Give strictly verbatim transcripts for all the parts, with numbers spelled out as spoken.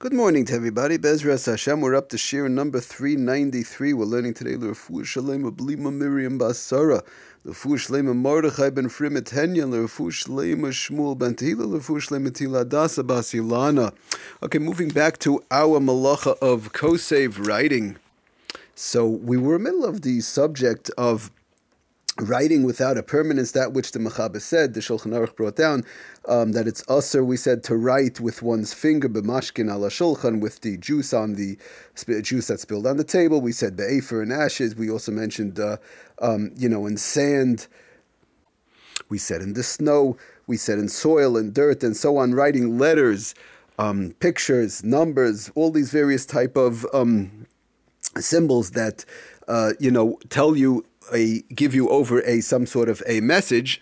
Good morning to everybody. Bezras Hashem, we're up to shir number three ninety-three. We're learning today Lirfuah Shleima, Blima Miriam bas Sara, Lirfuah Shleima, Mordechai ben Frimet Henya, Lirfuah Shleima, Shmuel ben Tila, Lirfuah Shleima, Tila Dasa bas Ilana. Okay, moving back to our Malacha of Kosev writing. So we were in the middle of the subject of writing without a permanence, that which the Mechaber said, the Shulchan Aruch brought down, um, that it's usher, we said, to write with one's finger, b'mashkin al ha-shulchan, with the juice on the juice that spilled on the table. We said be'afar and ashes. We also mentioned, uh, um, you know, in sand. We said in the snow. We said in soil and dirt and so on, writing letters, um, pictures, numbers, all these various type of um, symbols that, uh, you know, tell you, A, give you over a some sort of a message,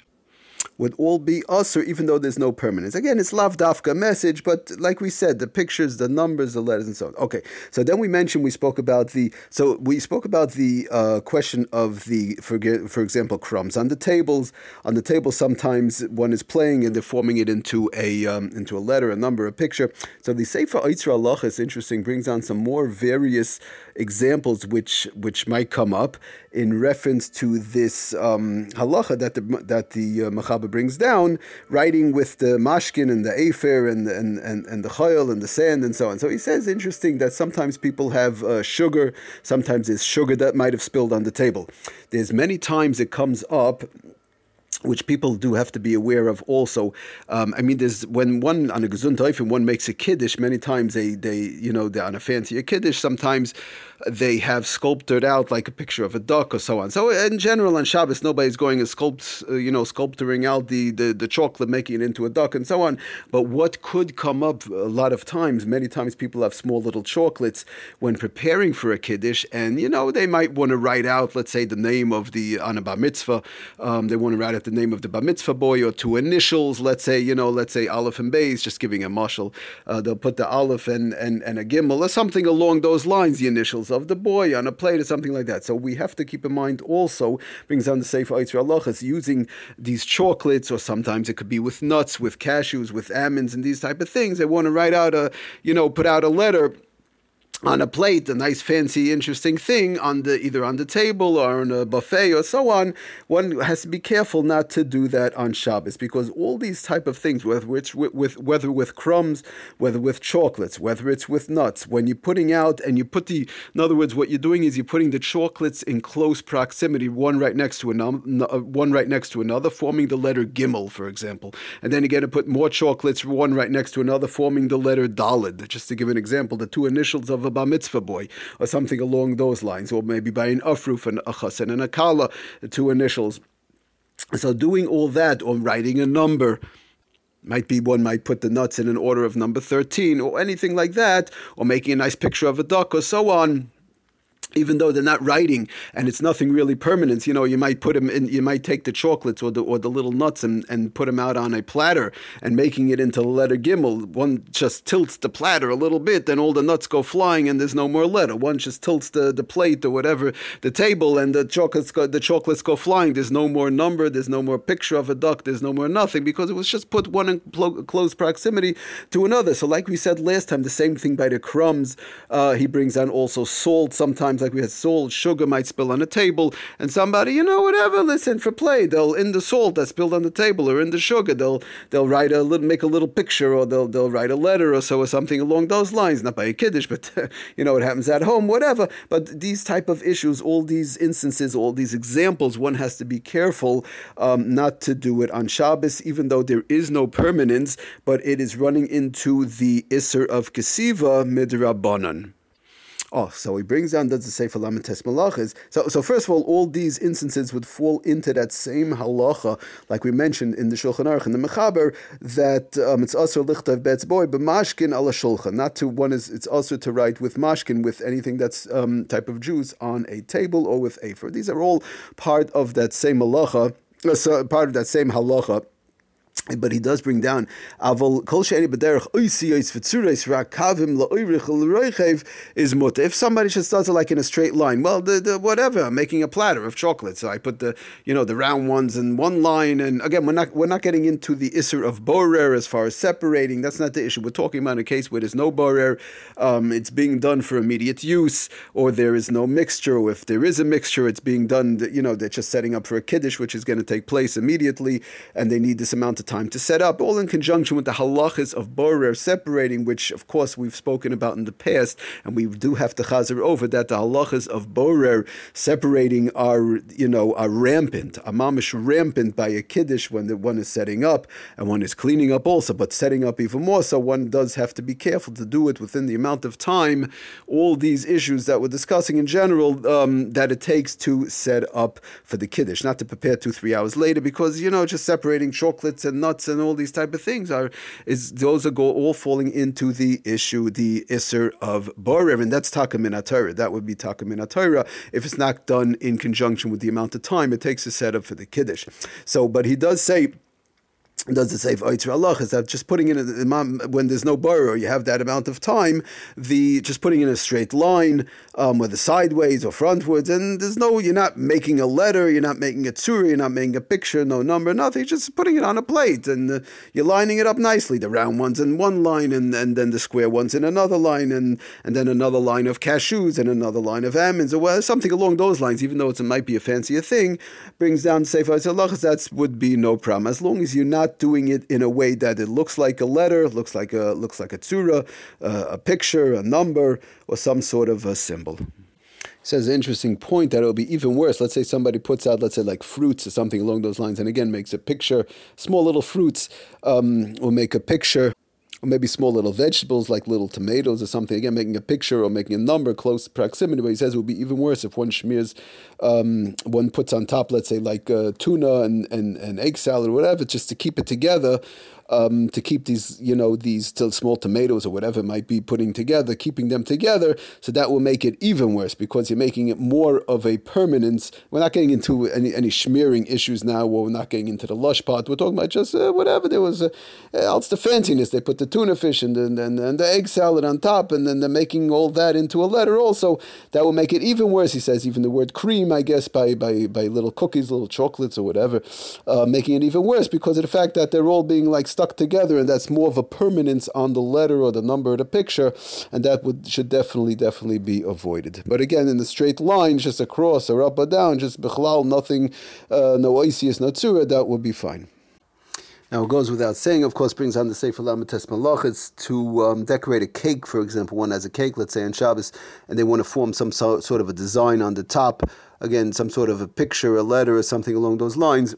would all be usher, even though there's no permanence. Again, it's lav dafka message, but like we said, the pictures, the numbers, the letters, and so on. Okay, so then we mentioned we spoke about the so we spoke about the uh, question of the for for example crumbs on the tables on the table. Sometimes one is playing and they're forming it into a um, into a letter, a number, a picture. So the Sefer Yitzra Halacha is interesting, brings on some more various examples which which might come up in reference to this um, halacha that the that the uh, Mechaber brings down, writing with the mashkin and the eifer and, and, and, and the choyal and the sand and so on. So he says, interesting, that sometimes people have uh, sugar, sometimes there's sugar that might have spilled on the table. There's many times it comes up, which people do have to be aware of also. Um, I mean, there's when one on a gezuntheit, when one makes a Kiddush, many times they, they you know, they're on a fancier Kiddush, sometimes they have sculpted out like a picture of a duck or so on. So in general, on Shabbos, nobody's going and sculpt, uh, you know, sculpturing out the, the, the chocolate, making it into a duck and so on. But what could come up a lot of times, many times people have small little chocolates when preparing for a Kiddush, and, you know, they might want to write out, let's say, the name of the, on a Bar Mitzvah, um, they want to write out the name of the Bar Mitzvah boy or two initials, let's say, you know, let's say Aleph and Beis, just giving a mashal. Uh, they'll put the Aleph and, and, and a Gimel or something along those lines, the initials of the boy on a plate or something like that. So we have to keep in mind also, brings on the Sefer Yitzra Halacha, using these chocolates, or sometimes it could be with nuts, with cashews, with almonds and these type of things. They want to write out a, you know, put out a letter on a plate, a nice, fancy, interesting thing on the either on the table or on a buffet or so on. One has to be careful not to do that on Shabbos, because all these type of things, whether it's with, with whether with crumbs, whether with chocolates, whether it's with nuts, when you're putting out and you put the, in other words, what you're doing is you're putting the chocolates in close proximity, one right next to another, one right next to another, forming the letter Gimel, for example, and then you're going to put more chocolates, one right next to another, forming the letter Daled. Just to give an example, the two initials of a Bar Mitzvah boy or something along those lines, or maybe by an afruf and a chassan and a kala, the two initials. So doing all that, or writing a number, might be one might put the nuts in an order of number thirteen or anything like that, or making a nice picture of a duck or so on. Even though they're not writing and it's nothing really permanent, you know, you might put them in, you might take the chocolates or the or the little nuts and, and put them out on a platter and making it into the letter Gimel. One just tilts the platter a little bit, then all the nuts go flying and there's no more letter. One just tilts the, the plate or whatever, the table, and the chocolates go, the chocolates go flying. There's no more number, there's no more picture of a duck, there's no more nothing, because it was just put one in pl- close proximity to another. So like we said last time, the same thing by the crumbs. Uh, he brings on also salt sometimes. Like we had salt, sugar might spill on a table, and somebody, you know, whatever, listen, for play, they'll, in the salt that spilled on the table or in the sugar, they'll they'll write a little, make a little picture, or they'll they'll write a letter or so, or something along those lines, not by a Kiddush, but, you know, it happens at home, whatever. But these type of issues, all these instances, all these examples, one has to be careful um, not to do it on Shabbos, even though there is no permanence, but it is running into the Isser of Kesiva Midrabanan. Oh, so he brings down, does the safe Allah malachas. So, so first of all, all these instances would fall into that same halacha, like we mentioned in the Shulchan Aruch and the Mechaber, that um, it's also lichtav betz boy b'mashkin al ha-shulchan. Not to one is it's also to write with mashkin, with anything that's um, type of juice on a table, or with eifer. These are all part of that same halacha, uh, so part of that same halacha. But he does bring down Aval Kol She'eni B'derech Oisi Ois V'tzureis Rakavim La'oirich L'roichev is Mutter. If somebody should start to like in a straight line, well, the, the whatever, I'm making a platter of chocolate, so I put the you know the round ones in one line. And again, we're not we're not getting into the Isser of borer as far as separating. That's not the issue. We're talking about a case where there's no borer, um, it's being done for immediate use, or there is no mixture, or if there is a mixture, it's being done. You know, they're just setting up for a Kiddush, which is going to take place immediately, and they need this amount of time to set up, all in conjunction with the halachas of borer separating, which of course we've spoken about in the past, and we do have to chazer over that the halachas of borer separating are, you know, are rampant, are mamish rampant by a kiddush when the one is setting up and one is cleaning up also, but setting up even more. So one does have to be careful to do it within the amount of time. All these issues that we're discussing in general, um, that it takes to set up for the kiddush, not to prepare two, three hours later, because you know just separating chocolates and nuts and all these type of things are is those are go, all falling into the issue, the isser of borer, and that's takuminatayra. That would be takuminatayra if it's not done in conjunction with the amount of time it takes to set up for the kiddush. So, but he does say. Does the safe Allah is that just putting in a, when there's no borer, you have that amount of time, the just putting in a straight line, um, whether sideways or frontwards, and there's no, you're not making a letter, you're not making a tzura, you're not making a picture, no number, nothing, just putting it on a plate, and uh, you're lining it up nicely, the round ones in one line, and, and then the square ones in another line, and, and then another line of cashews, and another line of almonds, or well, something along those lines, even though it's, it might be a fancier thing, brings down the safe Allah, that would be no problem, as long as you're not doing it in a way that it looks like a letter, looks like a looks like a tzura, uh, a picture, a number, or some sort of a symbol. He says an interesting point that it'll be even worse. Let's say somebody puts out, let's say like fruits or something along those lines, and again makes a picture, small little fruits, um, or make a picture. Or maybe small little vegetables like little tomatoes or something. Again, making a picture or making a number close proximity. But he says it would be even worse if one smears, um, one puts on top, let's say, like uh, tuna and, and, and egg salad or whatever, just to keep it together. Um, to keep these, you know, these t- small tomatoes or whatever it might be putting together, keeping them together, so that will make it even worse because you're making it more of a permanence. We're not getting into any, any smearing issues now, or we're not getting into the lush part. We're talking about just uh, whatever there was. Uh, it's the fanciness. They put the tuna fish and then and, and the egg salad on top, and then they're making all that into a letter also. That will make it even worse, he says. Even the word cream, I guess, by by, by little cookies, little chocolates or whatever, uh, making it even worse because of the fact that they're all being like stuck together, and that's more of a permanence on the letter or the number or the picture, and that would should definitely, definitely be avoided. But again, in the straight line, just across or up or down, just bichlal, nothing, uh, no oisius, no tzura, that would be fine. Now, it goes without saying, of course, brings on the Sefer Yitzra Halacha to um, decorate a cake, for example. One has a cake, let's say, on Shabbos, and they want to form some so, sort of a design on the top, again, some sort of a picture, a letter, or something along those lines.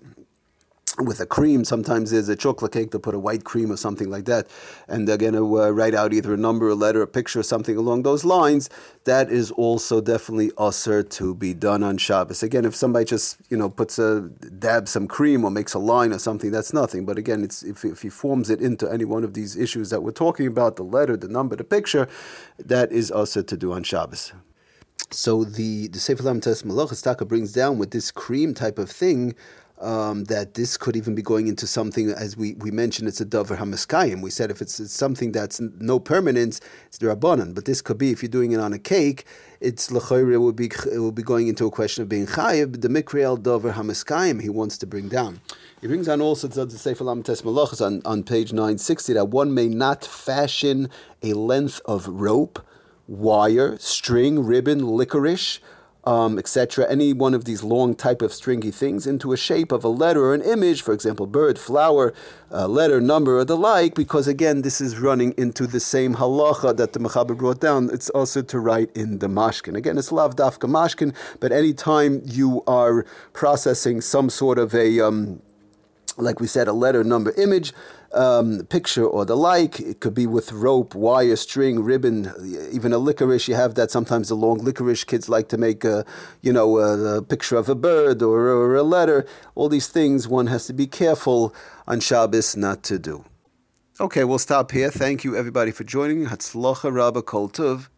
With a cream, sometimes there's a chocolate cake, they'll put a white cream or something like that, and they're going to uh, write out either a number, a letter, a picture, or something along those lines. That is also definitely usher to be done on Shabbos. Again, if somebody just, you know, puts a, dabs some cream or makes a line or something, that's nothing. But again, it's if, if he forms it into any one of these issues that we're talking about, the letter, the number, the picture, that is usher to do on Shabbos. So the, the Sefer Yitzra Halacha brings down with this cream type of thing, Um, that this could even be going into something, as we, we mentioned, it's a davar hamaskayim. We said if it's, it's something that's no permanence, it's the rabbanon. But this could be, if you're doing it on a cake, it's l'chayre, it will be it will be going into a question of being chayev. The mikra el davar hamaskayim he wants to bring down. He brings on also the Sefer Lamentes Malachas on on page nine sixty that one may not fashion a length of rope, wire, string, ribbon, licorice, Um, et cetera, any one of these long type of stringy things into a shape of a letter or an image, for example, bird, flower, uh, letter, number, or the like, because again, this is running into the same halacha that the Mechaber brought down. It's also to write in the mashkin. Again, it's lav dafka mashkin, but any time you are processing some sort of a, um, like we said, a letter, number, image, Um, picture or the like, it could be with rope, wire, string, ribbon, even a licorice. You have that sometimes. The long licorice kids like to make a, you know, a, a picture of a bird or, or a letter. All these things one has to be careful on Shabbos not to do. Okay, we'll stop here. Thank you everybody for joining. Hatzlacha Rabba Kol Tov.